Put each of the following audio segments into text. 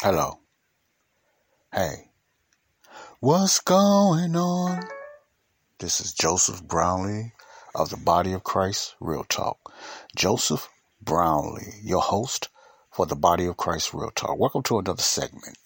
Hello. Hey. What's going on? This is Joseph Brownlee of the Body of Christ Real Talk. Joseph Brownlee, your host for the Body of Christ Real Talk. Welcome to another segment.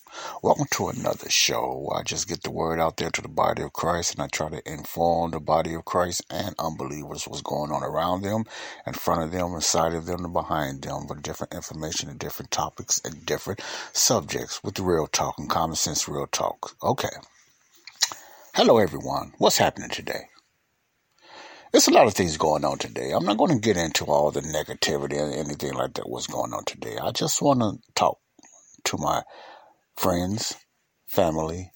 Welcome to another show. I just get the word out there to the body of Christ, and I try to inform the body of Christ and unbelievers what's going on around them, in front of them, inside of them, and behind them, with different information and different topics and different subjects with real talk and common sense real talk. Okay. Hello, everyone. What's happening today? There's a lot of things going on today. I'm not going to get into all the negativity and anything like that, what's going on today. I just want to talk to my friends, family,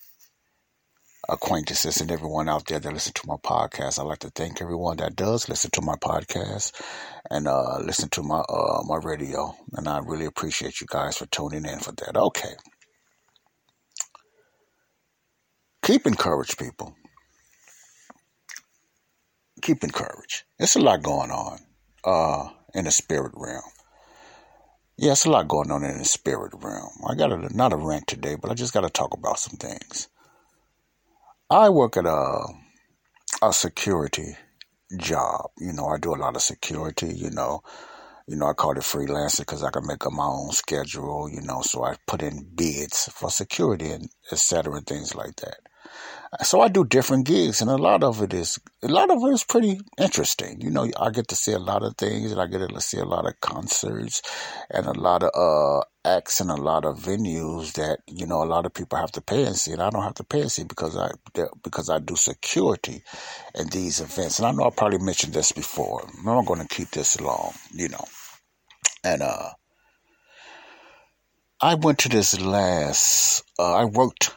acquaintances, and everyone out there that listen to my podcast. I'd like to thank everyone that does listen to my podcast and listen to my radio. And I really appreciate you guys for tuning in for that. Okay. Keep encouraged, people. Keep encouraged. There's a lot going on in the spirit realm. Yeah, it's a lot going on in the spirit realm. I got not a rant today, but I just got to talk about some things. I work at a security job. You know, I do a lot of security, I call it freelancing because I can make up my own schedule, so I put in bids for security and et cetera, and things like that. So I do different gigs, and a lot of it is pretty interesting. I get to see a lot of things, and I get to see a lot of concerts and a lot of acts and a lot of venues that, a lot of people have to pay and see, and I don't have to pay and see because I do security in these events. And I know I probably mentioned this before. I'm not going to keep this long, and, I worked at this last event.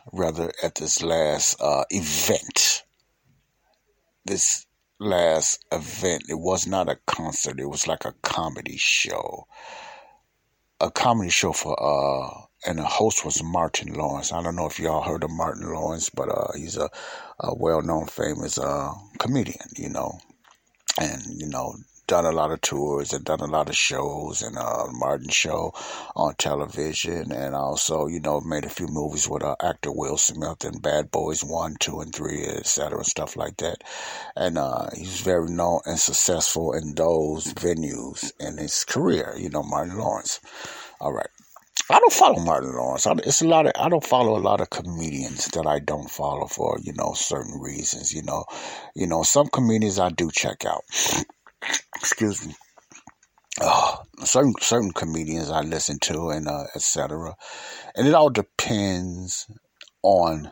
This last event, it was not a concert. It was like a comedy show. A comedy show and the host was Martin Lawrence. I don't know if y'all heard of Martin Lawrence, but he's a well-known, famous comedian, and, done a lot of tours and done a lot of shows and Martin show on television, and also made a few movies with actor Will Smith and Bad Boys 1, 2, and 3, etc., stuff like that. And he's very known and successful in those venues in his career. Martin Lawrence. All right, I don't follow Martin Lawrence. I don't follow a lot of comedians that I don't follow for certain reasons. Some comedians I do check out. Excuse me. Certain comedians I listen to and etc. And it all depends on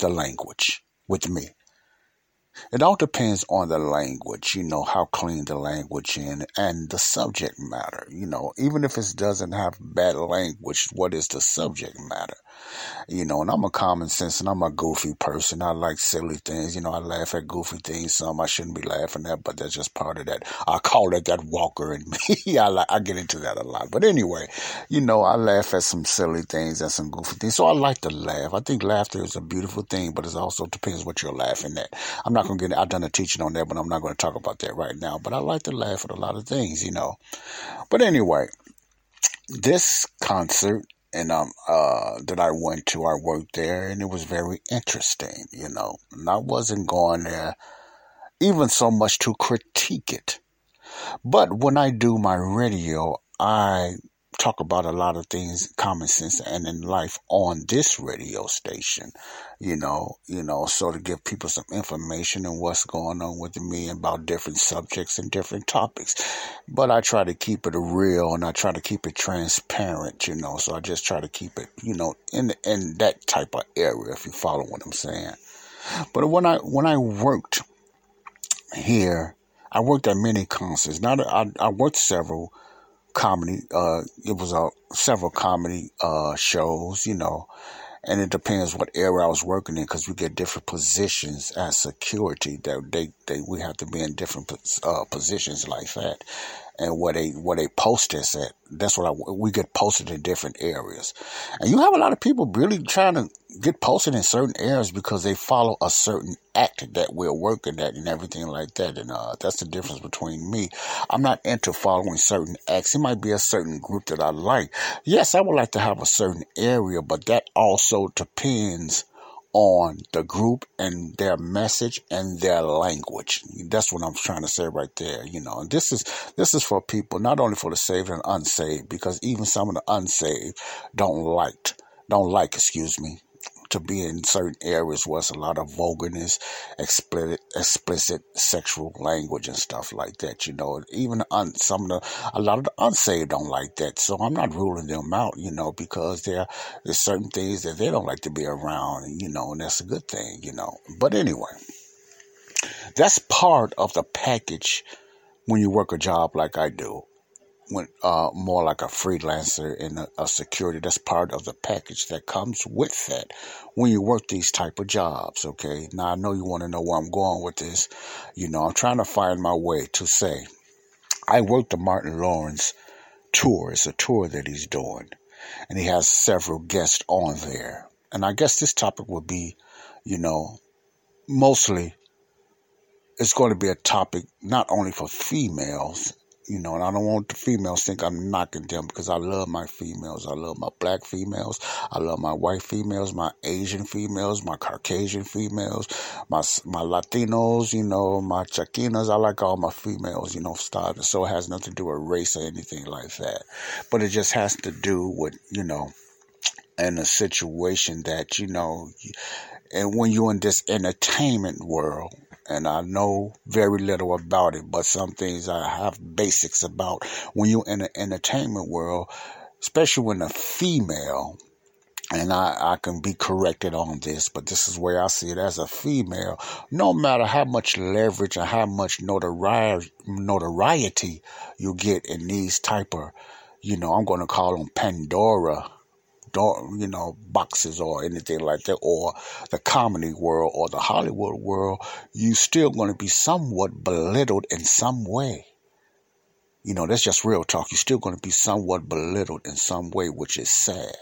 the language with me. It all depends on the language, how clean the language is and the subject matter. Even if it doesn't have bad language, what is the subject matter? And I'm a common sense and I'm a goofy person. I like silly things. I laugh at goofy things. Some I shouldn't be laughing at, but that's just part of that. I call it that walker in me. I get into that a lot. But anyway, I laugh at some silly things and some goofy things. So I like to laugh. I think laughter is a beautiful thing, but it also depends what you're laughing at. I'm not going to get I've done a teaching on that, but I'm not going to talk about that right now. But I like to laugh at a lot of things, But anyway, this concert and that I went to, I worked there, and it was very interesting, And I wasn't going there even so much to critique it. But when I do my radio, I talk about a lot of things, common sense and in life on this radio station, so to give people some information and what's going on with me about different subjects and different topics. But I try to keep it real and I try to keep it transparent, so I just try to keep it, in that type of area, if you follow what I'm saying. But when I worked here, I worked at many concerts. I worked several comedy. It was several comedy shows, you know, and it depends what era I was working in, because we get different positions as security that we have to be in different positions like that, and where they post us at. That's what we get posted in different areas, and you have a lot of people really trying to get posted in certain areas because they follow a certain act that we're working at and everything like that. And that's the difference between me. I'm not into following certain acts. It might be a certain group that I like. Yes, I would like to have a certain area, but that also depends on the group and their message and their language. That's what I'm trying to say right there, you know. And this is for people, not only for the saved and unsaved, because even some of the unsaved don't like to be in certain areas where it's a lot of vulgarness, explicit sexual language and stuff like that, you know. Even a lot of the unsaved don't like that, so I'm not ruling them out, you know, because there's certain things that they don't like to be around, you know, and that's a good thing, you know. But anyway, that's part of the package when you work a job like I do. More like a freelancer in a security. That's part of the package that comes with that when you work these type of jobs, okay? Now, I know you want to know where I'm going with this. You know, I'm trying to find my way to say, I worked the Martin Lawrence tour. It's a tour that he's doing, and he has several guests on there. And I guess this topic would be, you know, mostly it's going to be a topic not only for females, you know, and I don't want the females think I'm knocking them, because I love my females. I love my black females. I love my white females, my Asian females, my Caucasian females, my Latinos, you know, my Chiquinas. I like all my females, you know, started. So it has nothing to do with race or anything like that. But it just has to do with, you know, and a situation that, you know, and when you're in this entertainment world, and I know very little about it, but some things I have basics about. When you're in the entertainment world, especially when a female, and I can be corrected on this, but this is where I see it as a female, no matter how much leverage or how much notoriety you get in these type of, you know, I'm going to call them Pandora, you know, boxes or anything like that, or the comedy world or the Hollywood world, you still going to be somewhat belittled in some way. You know, that's just real talk. You're still going to be somewhat belittled in some way, which is sad.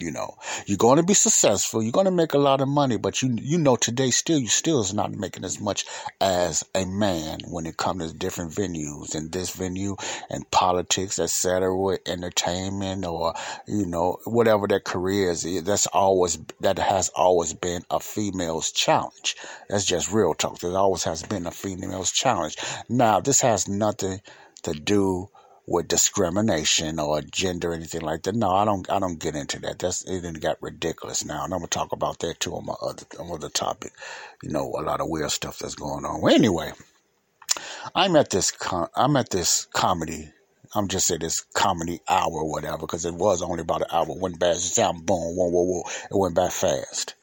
You know, you're going to be successful. You're going to make a lot of money, but you know, today you still is not making as much as a man when it comes to different venues and this venue and politics, etc., entertainment, or, you know, whatever that career is. That has always been a female's challenge. That's just real talk. That always has been a female's challenge. Now, this has nothing to do with discrimination or gender or anything like that. No, I don't get into that. It got ridiculous now, and I'm gonna talk about that too on my other topic. You know, a lot of weird stuff that's going on. Well, anyway, I'm at this comedy. I'm just saying this comedy hour or whatever, because it was only about an hour. It went by sound boom, whoa. It went by fast,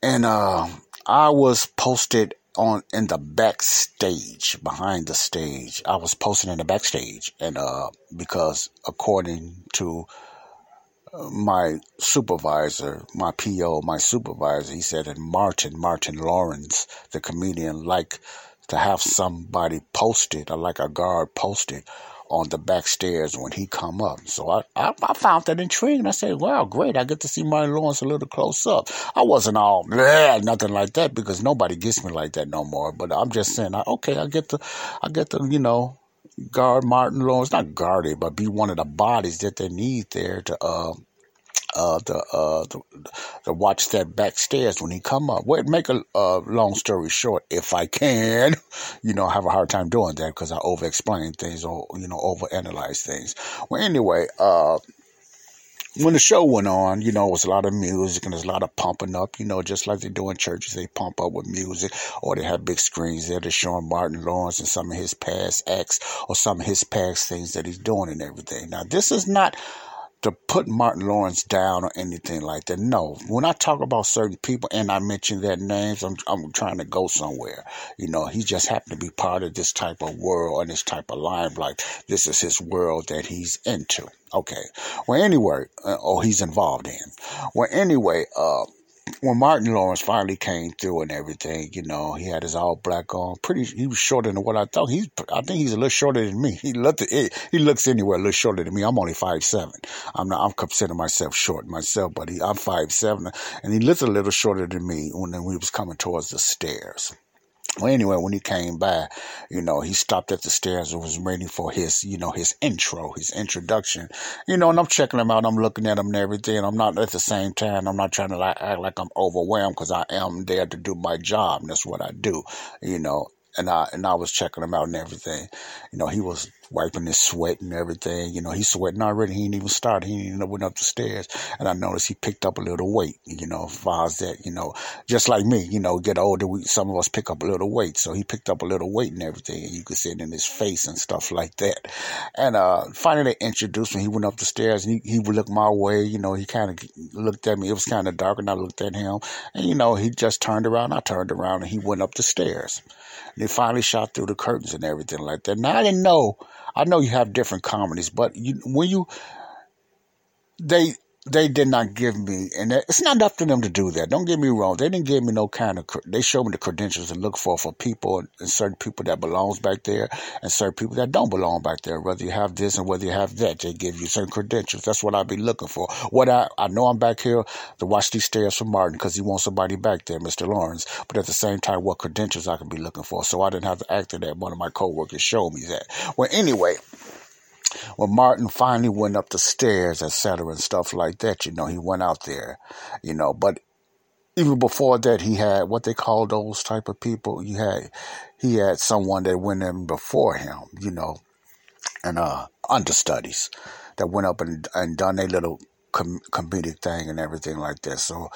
and I was posted in the backstage, behind the stage. I was posting in the backstage, and because according to my supervisor, my PO, he said that Martin Lawrence, the comedian, liked to have somebody posted, or like a guard posted on the back stairs when he come up. So I found that intriguing. I said, wow, great. I get to see Martin Lawrence a little close up. I wasn't all nothing like that, because nobody gets me like that no more. But I'm just saying, okay, I get to, you know, guard Martin Lawrence, not guard it, but be one of the bodies that they need there to, to watch that back stairs when he come up. Well, make a long story short, if I can, you know, I have a hard time doing that because I over-explain things or, you know, over-analyze things. Well, anyway, when the show went on, you know, it was a lot of music and there's a lot of pumping up, you know, just like they do in churches. They pump up with music, or they have big screens there to show Martin Lawrence and some of his past acts or some of his past things that he's doing and everything. Now, this is not to put Martin Lawrence down or anything like that. No, when I talk about certain people and I mention their names, I'm trying to go somewhere. You know, he just happened to be part of this type of world and this type of limelight. This is his world that he's into. Okay. Well, anyway, or he's involved in. Well, anyway, when Martin Lawrence finally came through and everything, you know, he had his all black on. He was shorter than what I thought. I think he's a little shorter than me. He looks anywhere a little shorter than me. I'm only 5'7". I'm considering myself short myself, but I'm 5'7", and he looks a little shorter than me when he was coming towards the stairs. Well, anyway, when he came by, you know, he stopped at the stairs and was waiting for his, you know, his intro, his introduction, you know, and I'm checking him out. I'm looking at him and everything. I'm not at the same time. I'm not trying to act like I'm overwhelmed, because I am there to do my job. And that's what I do, you know. And I was checking him out and everything. You know, he was wiping his sweat and everything. You know, he's sweating already. He didn't even start. He didn't even went up the stairs. And I noticed he picked up a little weight, you know, as far as that, you know, just like me, you know, get older, some of us pick up a little weight. So he picked up a little weight and everything. And you could see it in his face and stuff like that. And finally they introduced me. He went up the stairs and he would look my way. You know, he kind of looked at me. It was kind of dark and I looked at him. And, you know, he just turned around. I turned around and he went up the stairs. They finally shot through the curtains and everything like that. Now, I didn't know. I know you have different comedies, but they did not give me, and it's not up to them to do that. Don't get me wrong. They didn't give me no kind of, they showed me the credentials to look for people, and certain people that belongs back there and certain people that don't belong back there. Whether you have this and whether you have that, they give you certain credentials. That's what I'd be looking for. What I know I'm back here to watch these stairs for Martin, because he wants somebody back there, Mr. Lawrence. But at the same time, what credentials I can be looking for. So I didn't have to act to that. One of my coworkers showed me that. Well, anyway. When Martin finally went up the stairs, etc., and stuff like that, you know, he went out there, you know, but even before that, he had what they call those type of people. He had someone that went in before him, you know, and understudies that went up and done their little comedic thing and everything like that. So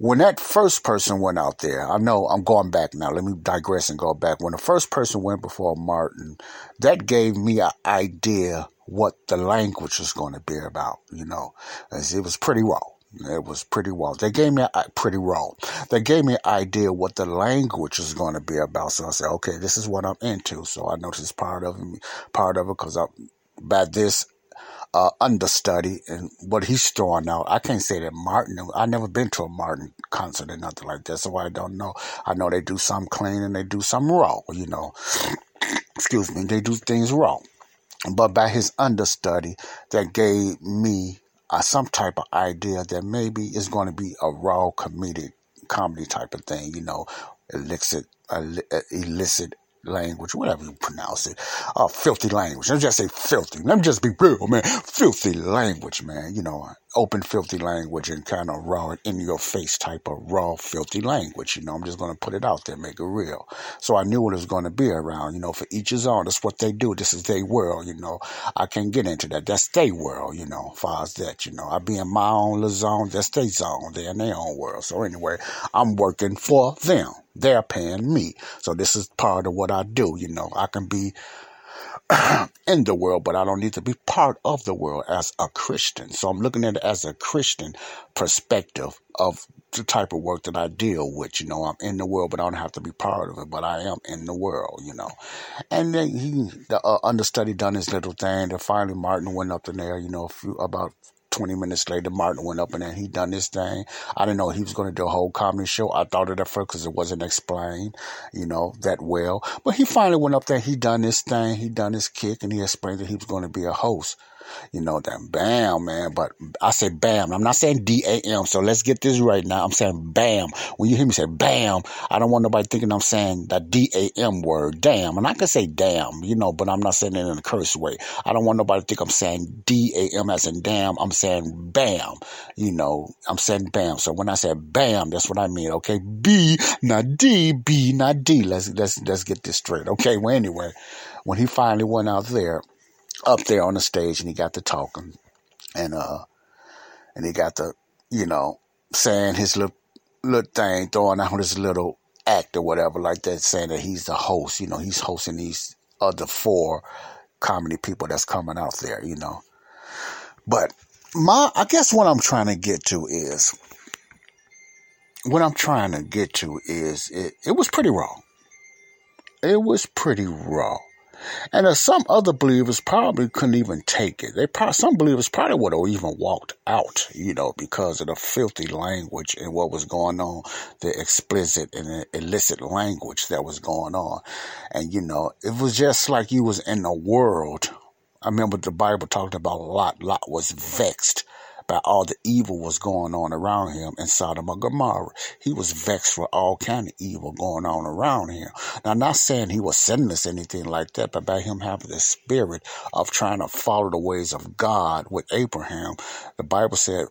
when that first person went out there, I know I'm going back now. Let me digress and go back. When the first person went before Martin, that gave me an idea what the language was going to be about, you know. It was pretty raw. They gave me an idea what the language is going to be about. So I said, okay, this is what I'm into. So I know this is part of it because by this understudy and what he's throwing out. I can't say that Martin, I never been to a Martin concert or nothing like that, so I don't know. I know they do some clean and they do some raw, you know. Excuse me, they do things raw. But by his understudy, that gave me some type of idea that maybe it's going to be a raw comedy type of thing, you know, illicit language, whatever you pronounce it, filthy language. Let's just say filthy. Let me just be real, man. Filthy language, man. You know, open filthy language and kind of raw, in your face type of raw filthy language. You know, I'm just going to put it out there, make it real. So I knew what it was going to be around. You know, for each his own. That's what they do. This is their world. You know, I can't get into that. That's their world. You know, as far as that, you know, I be in my own little zone. That's their zone. They're in their own world. So anyway, I'm working for them. They're paying me. So this is part of what I do. You know, I can be in the world, but I don't need to be part of the world as a Christian. So I'm looking at it as a Christian perspective of the type of work that I deal with. You know, I'm in the world, but I don't have to be part of it, but I am in the world, you know. And then the understudy done his little thing. Then finally Martin went up in there, you know, about 20 minutes later, Martin went up and then he done this thing. I didn't know he was going to do a whole comedy show. I thought it at first because it wasn't explained, you know, that well. But he finally went up there. He done this thing. He done his kick and he explained that he was going to be a host. You know, that bam, man. But I say bam. I'm not saying D-A-M. So let's get this right now. I'm saying bam. When you hear me say bam, I don't want nobody thinking I'm saying that D-A-M word, damn. And I can say damn, you know, but I'm not saying it in a curse way. I don't want nobody to think I'm saying D-A-M as in damn. I'm saying bam. You know, I'm saying bam. So when I say bam, that's what I mean. Okay, B, not D, B, not D. Let's get this straight. Okay, well, anyway, when he finally went out there, up there on the stage, and he got to talking and he got to, you know, saying his little thing, throwing out his little act or whatever like that, saying that he's the host, you know, he's hosting these other four comedy people that's coming out there, you know. But I guess what I'm trying to get to is, it was pretty raw. And some other believers probably couldn't even take it. Some believers probably would have even walked out, because of the filthy language and what was going on, the explicit and illicit language that was going on. And, it was just like you was in the world. I remember the Bible talked about Lot. Lot was vexed by all the evil was going on around him in Sodom and Gomorrah. He was vexed for all kind of evil going on around him. Now, I'm not saying he was sinless or anything like that, but by him having the spirit of trying to follow the ways of God with Abraham, the Bible said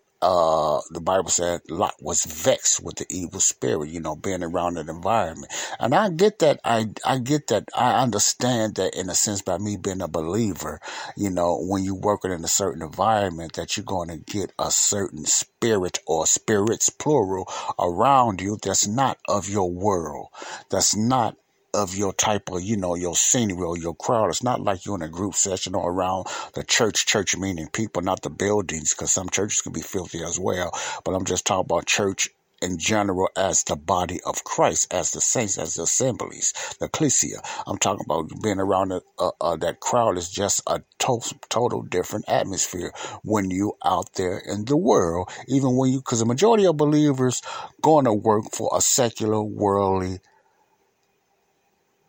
Lot was vexed with the evil spirit, being around that environment. And I get that. I get that. I understand that in a sense by me being a believer, when you're working in a certain environment that you're going to get a certain spirit or spirits, plural, around you that's not of your world, that's not of your type of, your scenery or your crowd. It's not like you're in a group session or around the church meaning people, not the buildings, because some churches can be filthy as well. But I'm just talking about church in general as the body of Christ, as the saints, as the assemblies, the ecclesia. I'm talking about being around that crowd is just a total different atmosphere when you out there in the world, even when you, because the majority of believers going to work for a secular, worldly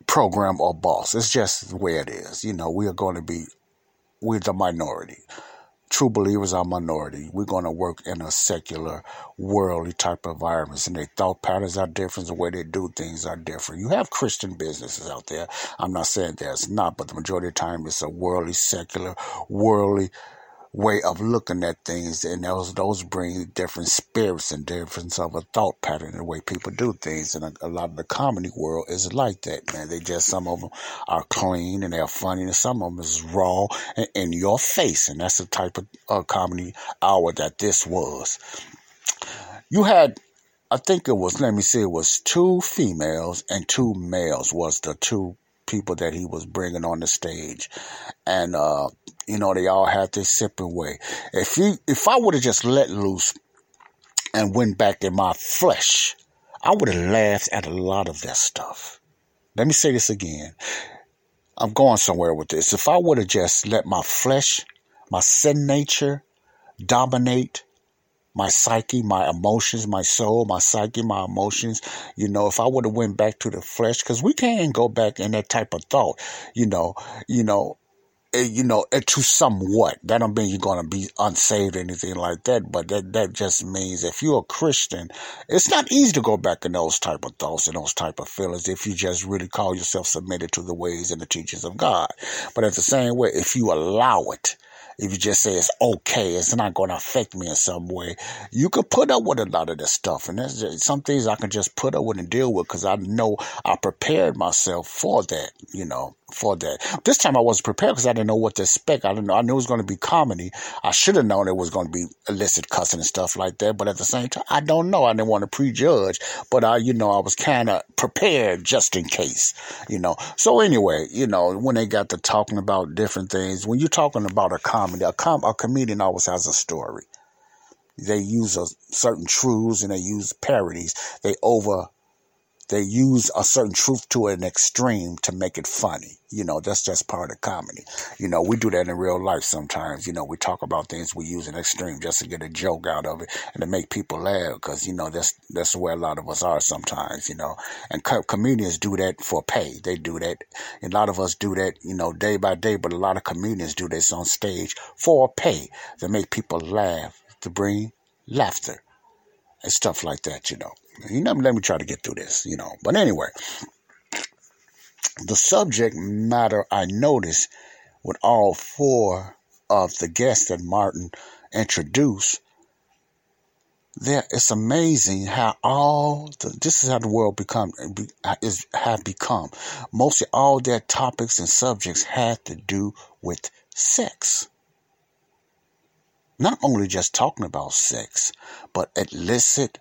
program or boss. It's just the way it is. We're the minority. True believers are minority. We're going to work in a secular, worldly type of environments, and their thought patterns are different. The way they do things are different. You have Christian businesses out there. I'm not saying there's not, but the majority of the time it's a worldly, secular, worldly way of looking at things, and those bring different spirits and difference of a thought pattern and the way people do things. And a lot of the comedy world is like that, man. They just, some of them are clean and they're funny, and some of them is raw and in your face. And that's the type of comedy hour that this was. You had, it was 2 females and 2 males was the 2 people that he was bringing on the stage. And, they all had their sipping way. If I would have just let loose and went back in my flesh, I would have laughed at a lot of that stuff. Let me say this again. I'm going somewhere with this. If I would have just let my flesh, my sin nature, dominate my psyche, my emotions, my soul, my psyche, my emotions, if I would have went back to the flesh, because we can't go back in that type of thought, to somewhat. That don't mean you're going to be unsaved or anything like that, but that just means if you're a Christian, it's not easy to go back in those type of thoughts and those type of feelings if you just really call yourself submitted to the ways and the teachings of God. But at the same way, if you allow it, if you just say it's okay, it's not going to affect me in some way, you can put up with a lot of this stuff. And that's just, some things I can just put up with and deal with because I know I prepared myself for that, for that. This time I wasn't prepared because I didn't know what to expect. I didn't know. I knew it was going to be comedy. I should have known it was going to be illicit cussing and stuff like that. But at the same time, I don't know. I didn't want to prejudge. But I was kind of prepared just in case, So anyway, when they got to talking about different things, when you're talking about a comedy, a comedian always has a story. They use certain truths and they use parodies. They use a certain truth to an extreme to make it funny. That's just part of comedy. We do that in real life sometimes. We talk about things, we use an extreme just to get a joke out of it and to make people laugh because, that's where a lot of us are sometimes, And comedians do that for pay. They do that. And a lot of us do that, day by day, but a lot of comedians do this on stage for pay to make people laugh, to bring laughter and stuff like that, Let me try to get through this, But anyway, the subject matter I noticed with all 4 of the guests that Martin introduced, it's amazing how this is how the world have become. Mostly all their topics and subjects had to do with sex. Not only just talking about sex, but illicit,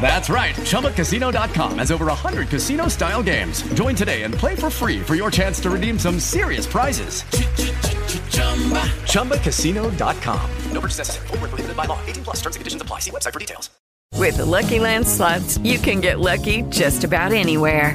That's right. ChumbaCasino.com has over 100 casino-style games. Join today and play for free for your chance to redeem some serious prizes. ChumbaCasino.com. No purchase necessary. Void where prohibited by law. 18+ terms and conditions apply. See website for details. With the LuckyLand Slots, you can get lucky just about anywhere.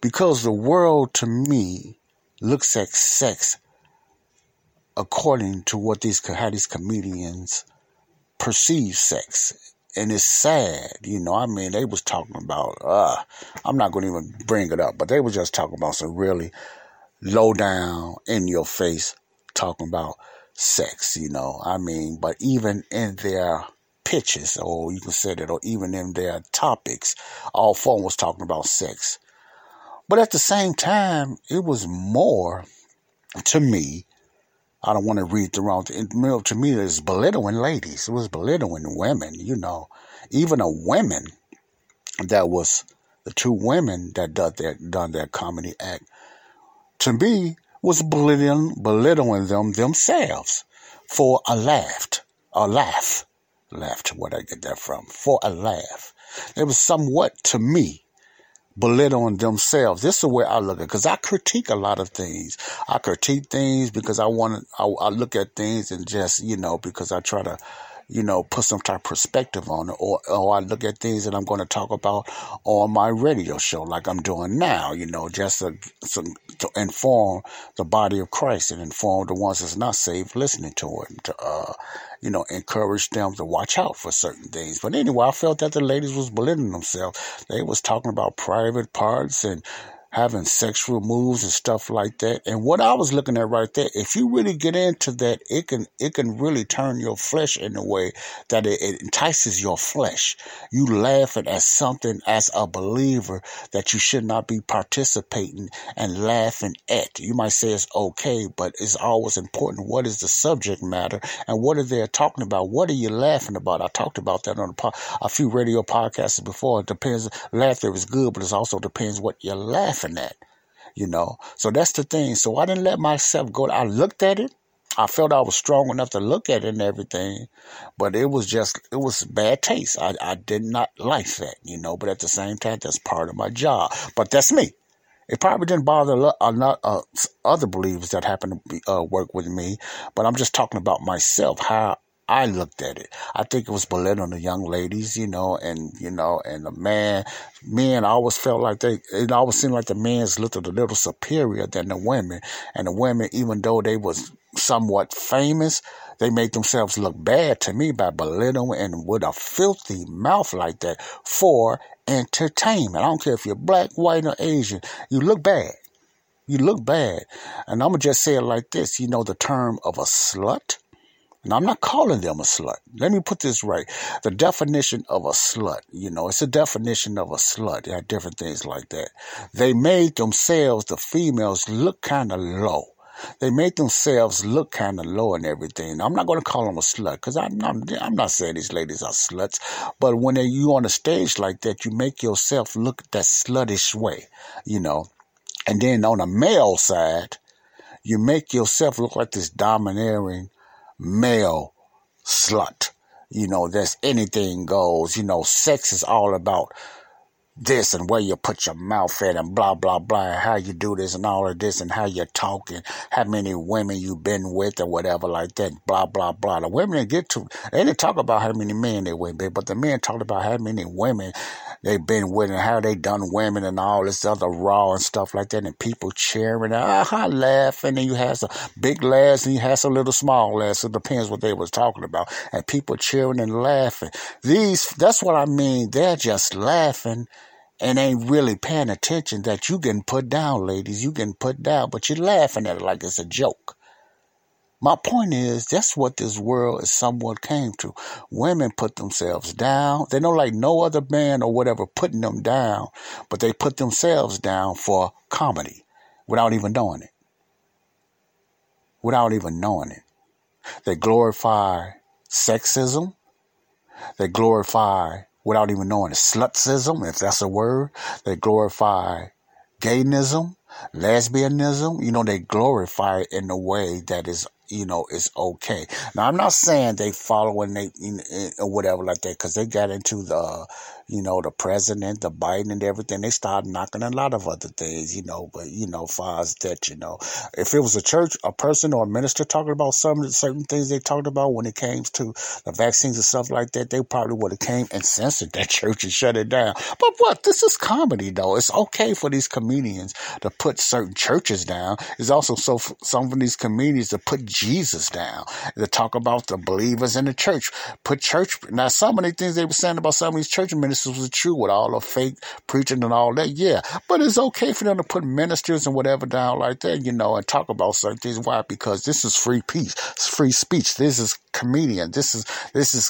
Because the world, to me, looks at sex according to what how these comedians perceive sex. And it's sad. You know, I mean, they was talking about, I'm not going to even bring it up, but they were just talking about some really low down, in your face, talking about sex, you know. I mean, but even in their pitches, or you can say that, or even in their topics, all four was talking about sex. But at the same time, it was more, to me, I don't want to read the wrong thing. To me, it was belittling ladies. It was belittling women, you know. Even a woman that was, the two women that done their comedy act, to me, was belittling them themselves for a laugh. Left, where'd I get that from? For a laugh. It was somewhat, to me, belittling themselves. This is the way I look at it, because I critique a lot of things. I critique things because I look at things and just, you know, because I try to, you know, put some type of perspective on it, or I look at things that I'm going to talk about on my radio show like I'm doing now, you know, just to inform the body of Christ and inform the ones that's not saved listening to it, to, you know, encourage them to watch out for certain things. But anyway, I felt that the ladies was belittling themselves. They was talking about private parts and having sexual moves and stuff like that. And what I was looking at right there, if you really get into that, it can really turn your flesh in a way that it entices your flesh. You laughing at something as a believer that you should not be participating and laughing at. You might say it's okay, but it's always important. What is the subject matter and what are they talking about? What are you laughing about? I talked about that on a few radio podcasts before. It depends. Laughter is good, but it also depends what you're laughing at, you know. So that's the thing. So I didn't let myself go. I looked at it. I felt I was strong enough to look at it and everything, but it was bad taste. I did not like that, you know, but at the same time, that's part of my job. But that's me. It probably didn't bother a lot of other believers that happened to work with me, but I'm just talking about myself, how I looked at it. I think it was belittling the young ladies, and the men always felt like it always seemed like the men's looked a little superior than the women. And the women, even though they was somewhat famous, they made themselves look bad to me by belittling and with a filthy mouth like that for entertainment. I don't care if you're black, white, or Asian, you look bad. You look bad. And I'm going to just say it like this, you know, the term of a slut. And I'm not calling them a slut. Let me put this right. The definition of a slut, you know, it's a definition of a slut. There are different things like that. They made themselves, the females, look kind of low. They make themselves look kind of low and everything. I'm not going to call them a slut because I'm not saying these ladies are sluts. But when you on a stage like that, you make yourself look that sluttish way, you know. And then on the male side, you make yourself look like this domineering male slut, you know, that's anything goes, you know, sex is all about this and where you put your mouth at and blah, blah, blah, and how you do this and all of this and how you're talking, how many women you've been with or whatever like that, blah, blah, blah. The women they didn't talk about how many men they went with, but the men talked about how many women they've been with and how they done women and all this other raw and stuff like that and people cheering, laughing, and you have some big laughs and you have some little small laughs. It depends what they was talking about. And people cheering and laughing. That's what I mean. They're just laughing and ain't really paying attention that you getting put down, ladies. You getting put down, but you're laughing at it like it's a joke. My point is, that's what this world is somewhat came to. Women put themselves down. They don't like no other man or whatever putting them down, but they put themselves down for comedy without even knowing it. Without even knowing it. They glorify sexism. They glorify, without even knowing it, slutsism, if that's a word. They glorify gayism, lesbianism. You know, they glorify it in a way that is, you know, is okay. Now, I'm not saying they following they or whatever like that, because they got into the, you know, the president, the Biden and everything. They started knocking a lot of other things, you know, but, you know, far as that, you know, if it was a church, a person or a minister talking about certain things they talked about when it came to the vaccines and stuff like that, they probably would have came and censored that church and shut it down. But what? This is comedy, though. It's okay for these comedians to put certain churches down. It's also so some of these comedians to put Jesus down, to talk about the believers in the church, put church. Now, some of the things they were saying about some of these church ministers was true with all the fake preaching and all that. Yeah, but it's okay for them to put ministers and whatever down like that, you know, and talk about certain things. Why? Because this is free peace, it's free speech. This is comedian. This is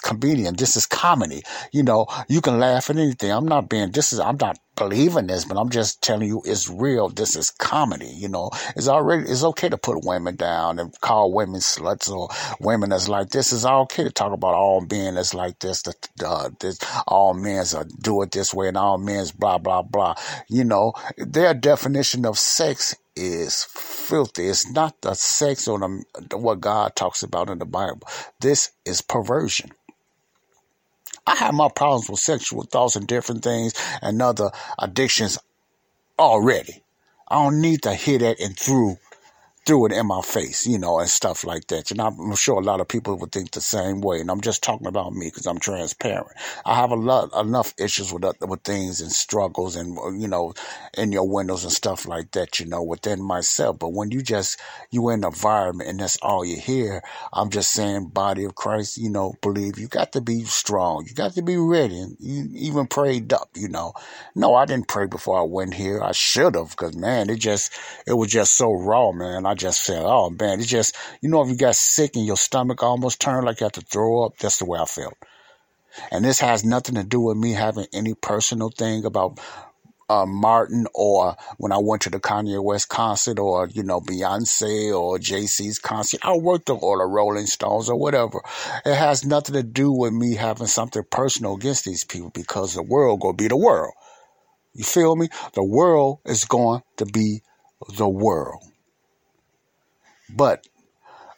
comedian. This is comedy. You know, you can laugh at anything. I'm not believing this, but I'm just telling you it's real. This is comedy. You know, it's okay to put women down and call women sluts or women that's like this. It's okay to talk about all men that's like this. This all men's do it this way and all men's blah blah blah. You know, their definition of sex is filthy. It's not the sex or what God talks about in the Bible. This is perversion. I have my problems with sexual thoughts and different things and other addictions already. I don't need to hear that and threw it in my face, you know, and stuff like that. And I'm sure a lot of people would think the same way. And I'm just talking about me because I'm transparent. I have enough issues with things and struggles and, you know, in your windows and stuff like that, you know, within myself. But when you in an environment and that's all you hear, I'm just saying, body of Christ, you know, believe you got to be strong. You got to be ready. And you even prayed up, you know. No, I didn't pray before I went here. I should have because, man, it was just so raw, man. I just felt, oh man, it's just, you know, if you got sick and your stomach almost turned like you had to throw up, that's the way I felt. And this has nothing to do with me having any personal thing about Martin or when I went to the Kanye West concert or, you know, Beyoncé or Jay-Z's concert. I worked or the Rolling Stones or whatever. It has nothing to do with me having something personal against these people because the world going to be the world. You feel me? The world is going to be the world. But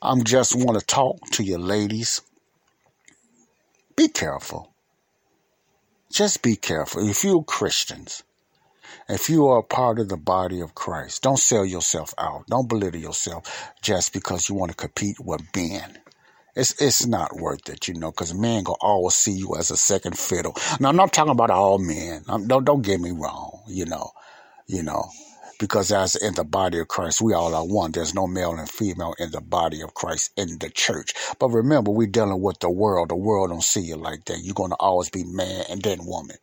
I'm just want to talk to you ladies. Be careful. Just be careful. If you're Christians, if you are a part of the body of Christ, don't sell yourself out. Don't belittle yourself just because you want to compete with men. It's not worth it, you know, because men gonna always see you as a second fiddle. Now, I'm not talking about all men. Don't get me wrong, you know. Because as in the body of Christ, we all are one. There's no male and female in the body of Christ in the church. But remember, we're dealing with the world. The world don't see you like that. You're going to always be man and then woman.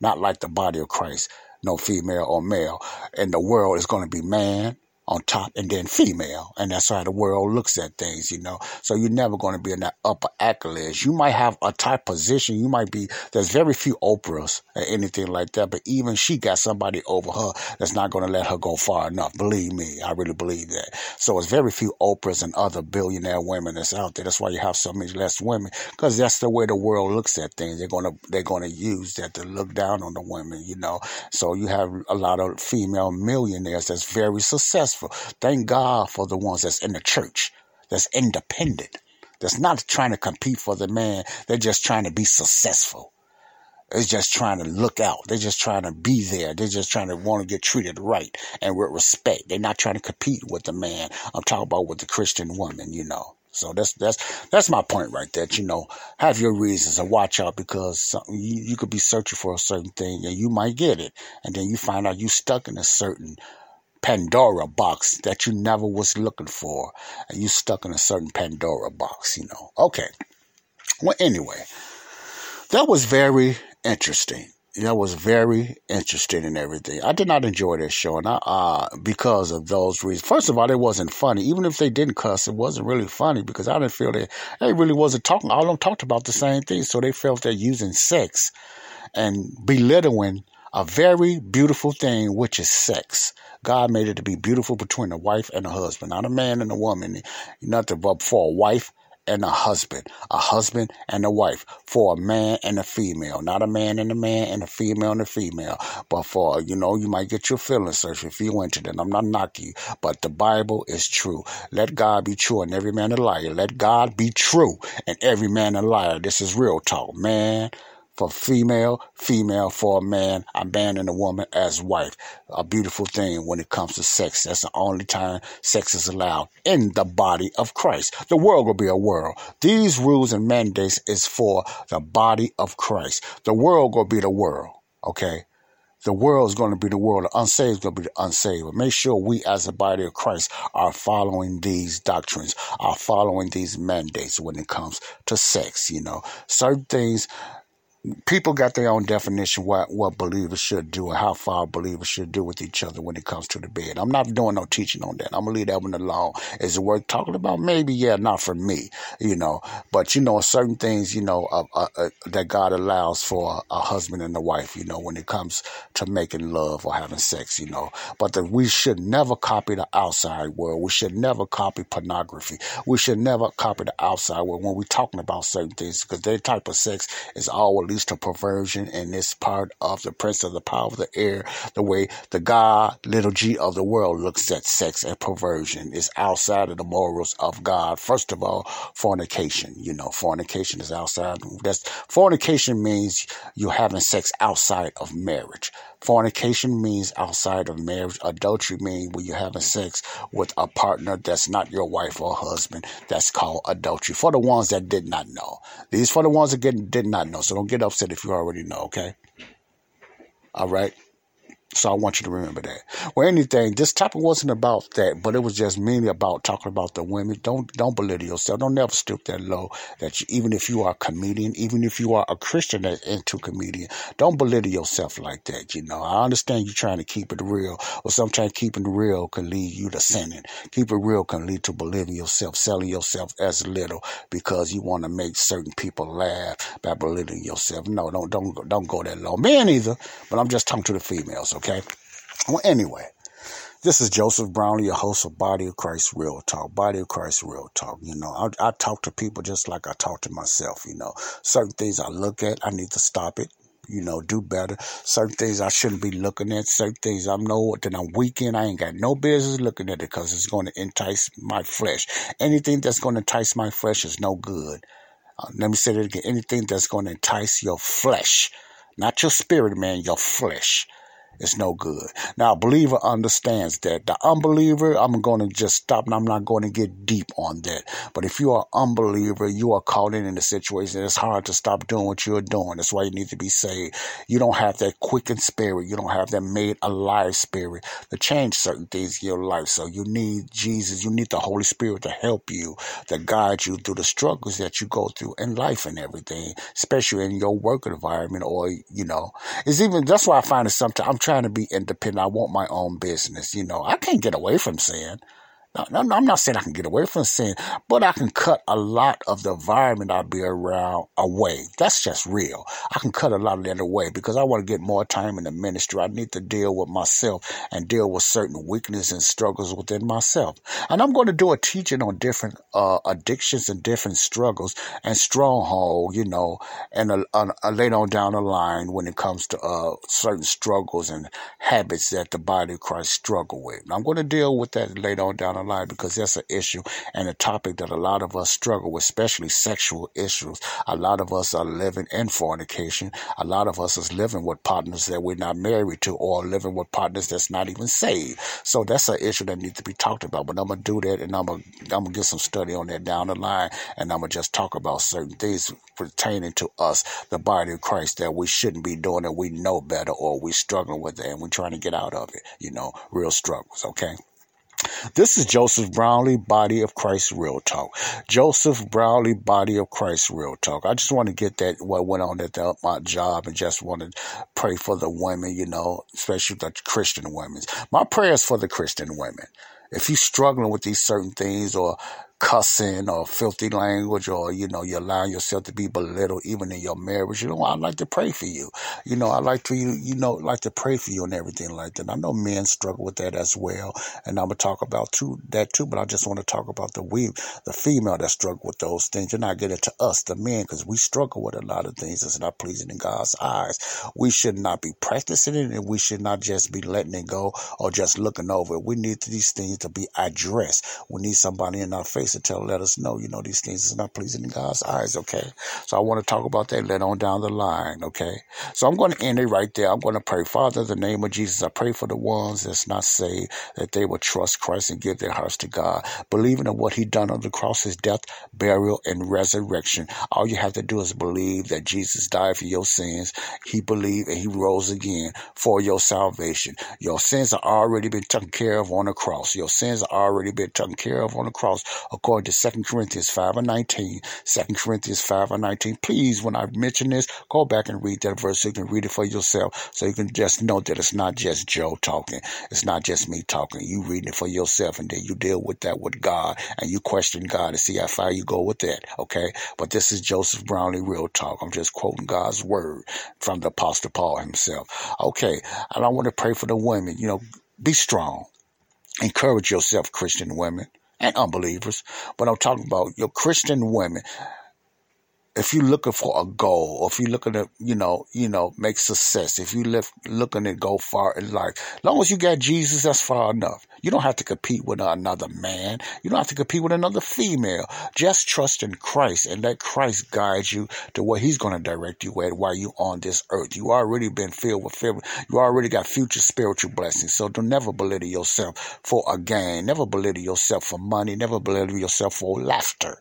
Not like the body of Christ, no female or male. And the world is going to be man on top and then female. And that's how the world looks at things, you know. So you're never going to be in that upper accolades. You might have a type position. You might be, there's very few Oprahs or anything like that, but even she got somebody over her that's not going to let her go far enough. Believe me, I really believe that. So it's very few Oprahs and other billionaire women that's out there. That's why you have so many less women, because that's the way the world looks at things. They're going to use that to look down on the women, you know. So you have a lot of female millionaires that's very successful. Thank God for the ones that's in the church, that's independent, that's not trying to compete for the man. They're just trying to be successful. They're just trying to look out. They're just trying to be there. They're just trying to want to get treated right and with respect. They're not trying to compete with the man. I'm talking about with the Christian woman, you know. So that's my point right there. You know, have your reasons and watch out because you could be searching for a certain thing and you might get it. And then you find out you stuck in a certain Pandora box that you never was looking for, and you stuck in a certain Pandora box, you know. Okay. Well, anyway, that was very interesting. I was very interested in everything. I did not enjoy this show, and because of those reasons. First of all, it wasn't funny. Even if they didn't cuss, it wasn't really funny because I didn't feel that they really wasn't talking. All of them talked about the same thing, so they felt they're using sex and belittling a very beautiful thing, which is sex. God made it to be beautiful between a wife and a husband, not a man and a woman. Nothing but for a wife and a husband and a wife, for a man and a female, not a man and a man and a female, but for, you might get your feelings searched if you went to them. I'm not knocking you, but the Bible is true. Let God be true and every man a liar. Let God be true and every man a liar. This is real talk, man. For female, female for a man and a woman as wife. A beautiful thing when it comes to sex. That's the only time sex is allowed in the body of Christ. The world will be a world. These rules and mandates is for the body of Christ. The world will be the world, okay? The world is going to be the world. The unsaved is going to be the unsaved. But make sure we as the body of Christ are following these doctrines, are following these mandates when it comes to sex, Certain things... People got their own definition what believers should do and how far believers should do with each other when it comes to the bed. I'm not doing no teaching on that. I'm going to leave that one alone. Is it worth talking about? Maybe, yeah, not for me, But, certain things, that God allows for a husband and a wife, when it comes to making love or having sex, But that we should never copy the outside world. We should never copy pornography. We should never copy the outside world when we're talking about certain things because their type of sex is always least a perversion, and it's part of the prince of the power of the air, the way the God, little g, of the world looks at sex and perversion. It's outside of the morals of God. First of all, fornication. Fornication is outside. Fornication means you're having sex outside of marriage. Fornication means outside of marriage. Adultery means when you're having sex with a partner that's not your wife or husband. That's called adultery. For the ones that did not know. These for the ones that did not know. So don't get upset if you already know, okay? All right? So I want you to remember that. Well, anything, this topic wasn't about that, but it was just mainly about talking about the women. Don't belittle yourself. Don't never stoop that low. That you, even if you are a comedian, even if you are a Christian that's into comedian, don't belittle yourself like that. I understand you're trying to keep it real, or sometimes keeping it real can lead you to sinning. Keep it real can lead to belittling yourself, selling yourself as little because you want to make certain people laugh by belittling yourself. No, don't go that low. Men either, but I'm just talking to the females. Okay. Well, anyway, this is Joseph Brownlee, your host of Body of Christ Real Talk. Body of Christ Real Talk. I talk to people just like I talk to myself. Certain things I look at, I need to stop it. Do better. Certain things I shouldn't be looking at. Certain things I know that I'm weak in. I ain't got no business looking at it because it's going to entice my flesh. Anything that's going to entice my flesh is no good. Let me say that again. Anything that's going to entice your flesh, not your spirit, man, your flesh. It's no good. Now, a believer understands that. The unbeliever, I'm going to just stop and I'm not going to get deep on that. But if you are an unbeliever, you are caught in a situation. It's hard to stop doing what you're doing. That's why you need to be saved. You don't have that quickened spirit. You don't have that made alive spirit to change certain things in your life. So you need Jesus. You need the Holy Spirit to help you, to guide you through the struggles that you go through in life and everything, especially in your work environment or, It's even, that's why I find it sometimes, I'm trying to be independent. I want my own business. I can't get away from sin. No, I'm not saying I can get away from sin, but I can cut a lot of the environment I'll be around away. That's just real. I can cut a lot of that away because I want to get more time in the ministry. I need to deal with myself and deal with certain weaknesses and struggles within myself. And I'm going to do a teaching on different addictions and different struggles and stronghold, and later on down the line when it comes to certain struggles and habits that the body of Christ struggle with. And I'm going to deal with that later on down the line because that's an issue and a topic that a lot of us struggle with, especially sexual issues. A lot of us are living in fornication. A lot of us is living with partners that we're not married to or living with partners that's not even saved. So that's an issue that needs to be talked about. But I'm going to do that and I'm going to get some study on that down the line and I'm going to just talk about certain things pertaining to us, the body of Christ, that we shouldn't be doing, that we know better or we're struggling with it and we're trying to get out of it. Real struggles, okay? This is Joseph Brownlee, Body of Christ Real Talk. Joseph Brownlee, Body of Christ Real Talk. I just want to get that what went on at my job, and just want to pray for the women, you know, especially the Christian women. My prayers for the Christian women. If you're struggling with these certain things, or cussing, or filthy language, or, you know, you allow yourself to be belittled even in your marriage, you know, I'd like to pray for you. You know, I like to, you know, like to pray for you and everything like that. I know men struggle with that as well, and I'm going to talk about that too, but I just want to talk about the female that struggle with those things. You're not getting to us, the men, because we struggle with a lot of things that's not pleasing in God's eyes. We should not be practicing it, and we should not just be letting it go or just looking over it. We need these things to be addressed. We need somebody in our face to let us know, you know, these things is not pleasing in God's eyes, okay? So I want to talk about that later on down the line, okay? So I'm going to end it right there. I'm going to pray. Father, in the name of Jesus, I pray for the ones that's not saved, that they will trust Christ and give their hearts to God, believing in what he done on the cross, his death, burial, and resurrection. All you have to do is believe that Jesus died for your sins. He believed and he rose again for your salvation. Your sins are already been taken care of on the cross. Your sins are already been taken care of on the cross, according to 2 Corinthians 5 and 19. 2 Corinthians 5 and 19. Please, when I mention this, go back and read that verse so you can read it for yourself, so you can just know that it's not just Joe talking. It's not just me talking. You reading it for yourself, and then you deal with that with God, and you question God and see how far you go with that, okay? But this is Joseph Brownlee Real Talk. I'm just quoting God's word from the Apostle Paul himself. Okay, and I want to pray for the women. You know, be strong. Encourage yourself, Christian women. And unbelievers, but I'm talking about your Christian women. If you're looking for a goal, or if you're looking to, you know, make success, if you're looking to go far in life, as long as you got Jesus, that's far enough. You don't have to compete with another man. You don't have to compete with another female. Just trust in Christ and let Christ guide you to where he's going to direct you at while you're on this earth. You already been filled with favor. You already got future spiritual blessings. So don't never belittle yourself for a gain. Never belittle yourself for money. Never belittle yourself for laughter.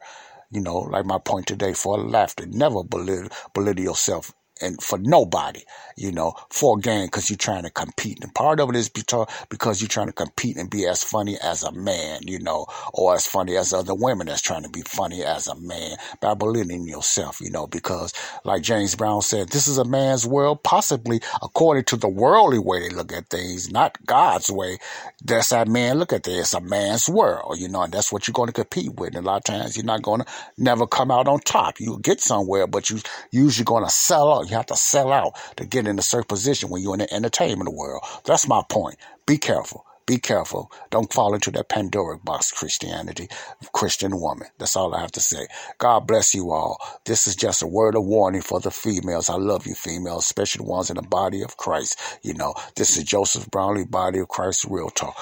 You know, like my point today, for laughter, never belittle yourself and for nobody, you know, for a game, because you're trying to compete. And part of it is because you're trying to compete and be as funny as a man, you know, or as funny as other women that's trying to be funny as a man, by believing in yourself, you know, because like James Brown said, this is a man's world, possibly according to the worldly way they look at things, not God's way. That's how man look at this. It's a man's world, you know, and that's what you're going to compete with. And a lot of times you're not going to never come out on top. You'll get somewhere, but you usually going to sell out. You have to sell out to get in a certain position when you're in the entertainment world. That's my point. Be careful. Be careful. Don't fall into that Pandora box, Christianity, Christian woman. That's all I have to say. God bless you all. This is just a word of warning for the females. I love you, females, especially the ones in the body of Christ. You know, this is Joseph Brownlee, Body of Christ Real Talk.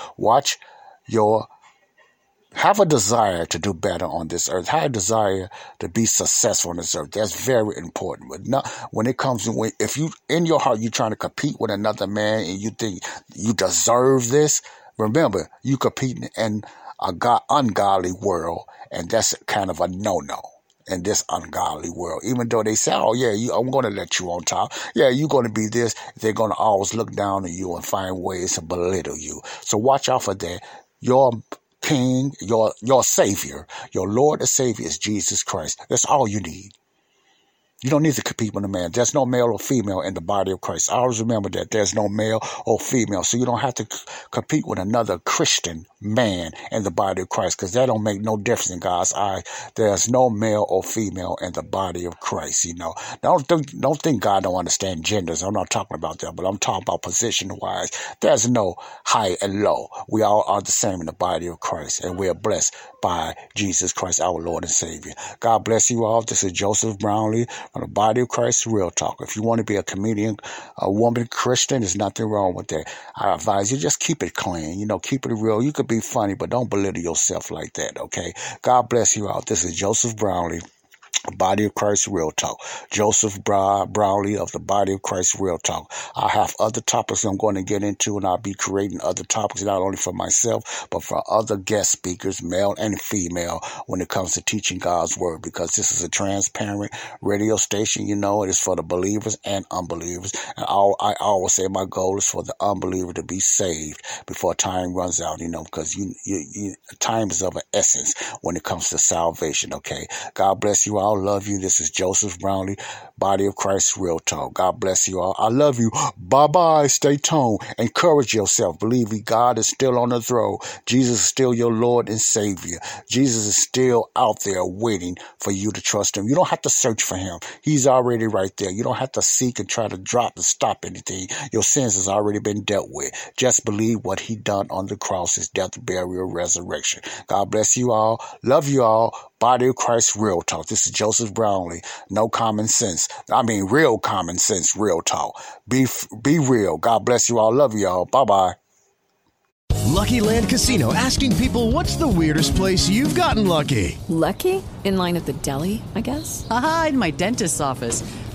Have a desire to do better on this earth. Have a desire to be successful on this earth. That's very important. But not when it comes to, if you, in your heart, you're trying to compete with another man and you think you deserve this, remember, you competing in a ungodly world, and that's kind of a no-no. In this ungodly world, even though they say, oh yeah, I'm going to let you on top. Yeah, you're going to be this. They're going to always look down on you and find ways to belittle you. So watch out for that. Your King, your Savior, your Lord and Savior is Jesus Christ. That's all you need. You don't need to compete with a man. There's no male or female in the body of Christ. I always remember that. There's no male or female. So you don't have to compete with another Christian man in the body of Christ, because that don't make no difference in God's eye. There's no male or female in the body of Christ, you know. Don't think God don't understand genders. I'm not talking about that, but I'm talking about position-wise. There's no high and low. We all are the same in the body of Christ, and we are blessed by Jesus Christ, our Lord and Savior. God bless you all. This is Joseph Brownlee on the Body of Christ Real Talk. If you want to be a comedian, a woman, Christian, there's nothing wrong with that. I advise you, just keep it clean. You know, keep it real. You could be funny, but don't belittle yourself like that, okay? God bless you all. This is Joseph Brownlee, Body of Christ Real Talk. Joseph Brownlee of the Body of Christ Real Talk. I have other topics I'm going to get into, and I'll be creating other topics not only for myself, but for other guest speakers, male and female, when it comes to teaching God's word, because this is a transparent radio station. You know, it is for the believers and unbelievers. And I always say my goal is for the unbeliever to be saved before time runs out, you know, because you time is of an essence when it comes to salvation, okay? God bless you all. Love you. This is Joseph Brownlee, Body of Christ Real Talk. God bless you all. I love you. Bye-bye. Stay tuned. Encourage yourself. Believe me, God is still on the throne. Jesus is still your Lord and Savior. Jesus is still out there waiting for you to trust him. You don't have to search for him. He's already right there. You don't have to seek and try to stop anything. Your sins has already been dealt with. Just believe what he done on the cross, his death, burial, resurrection. God bless you all. Love you all. Body of Christ Real Talk. This is Joseph Brownlee. No common sense. I mean, real common sense, real talk. Be real. God bless you all. Love you all. Bye-bye. Lucky Land Casino, asking people, what's the weirdest place you've gotten lucky? Lucky? In line at the deli, I guess? Aha, in my dentist's office.